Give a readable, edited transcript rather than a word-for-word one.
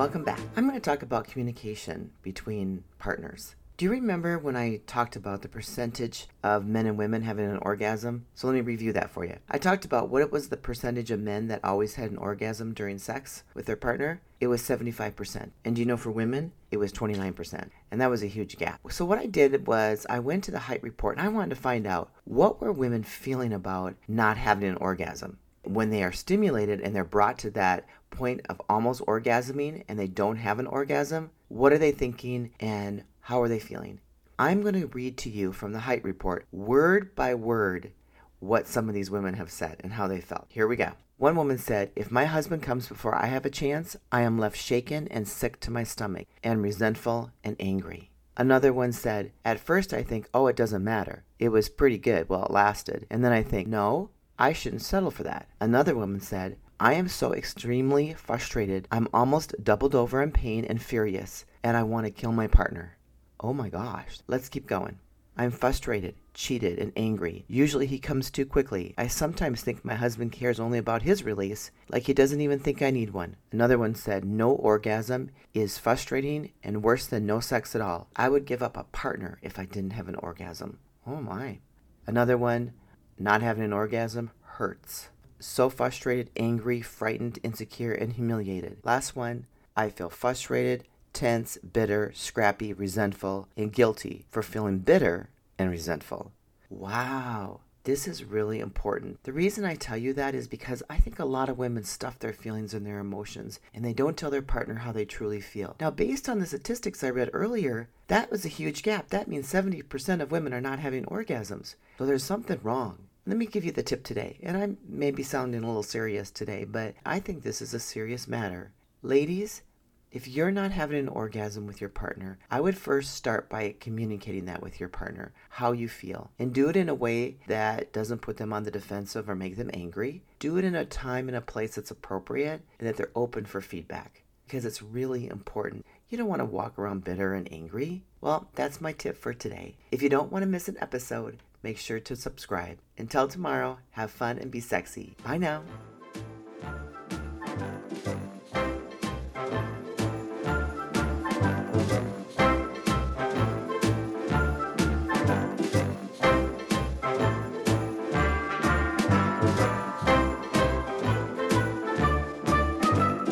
Welcome back. I'm going to talk about communication between partners. Do you remember when I talked about the percentage of men and women having an orgasm? So let me review that for you. I talked about what it was the percentage of men that always had an orgasm during sex with their partner. It was 75%. And do you know for women, it was 29%. And that was a huge gap. So what I did was I went to the Hite report and I wanted to find out what were women feeling about not having an orgasm. When they are stimulated and they're brought to that point of almost orgasming and they don't have an orgasm, what are they thinking and how are they feeling? I'm going to read to you from the Hite report, word by word, what some of these women have said and how they felt. Here we go. One woman said, "If my husband comes before I have a chance, I am left shaken and sick to my stomach and resentful and angry." Another one said, "At first I think, oh, it doesn't matter. It was pretty good while it lasted. And then I think, no, I shouldn't settle for that." Another woman said, "I am so extremely frustrated. I'm almost doubled over in pain and furious, and I want to kill my partner." Oh my gosh. Let's keep going. "I'm frustrated, cheated, and angry. Usually he comes too quickly. I sometimes think my husband cares only about his release, like he doesn't even think I need one." Another one said, "No orgasm is frustrating and worse than no sex at all. I would give up a partner if I didn't have an orgasm." Oh my. Another one, "Not having an orgasm hurts. So frustrated, angry, frightened, insecure, and humiliated." Last one, "I feel frustrated, tense, bitter, scrappy, resentful, and guilty for feeling bitter and resentful." Wow. This is really important. The reason I tell you that is because I think a lot of women stuff their feelings and their emotions, and they don't tell their partner how they truly feel. Now, based on the statistics I read earlier, that was a huge gap. That means 70% of women are not having orgasms. So there's something wrong. Let me give you the tip today, and I may be sounding a little serious today, but I think this is a serious matter. Ladies, if you're not having an orgasm with your partner, I would first start by communicating that with your partner, how you feel, and do it in a way that doesn't put them on the defensive or make them angry. Do it in a time and a place that's appropriate and that they're open for feedback, because it's really important. You don't want to walk around bitter and angry. Well, that's my tip for today. If you don't want to miss an episode, make sure to subscribe. Until tomorrow, have fun and be sexy. Bye now.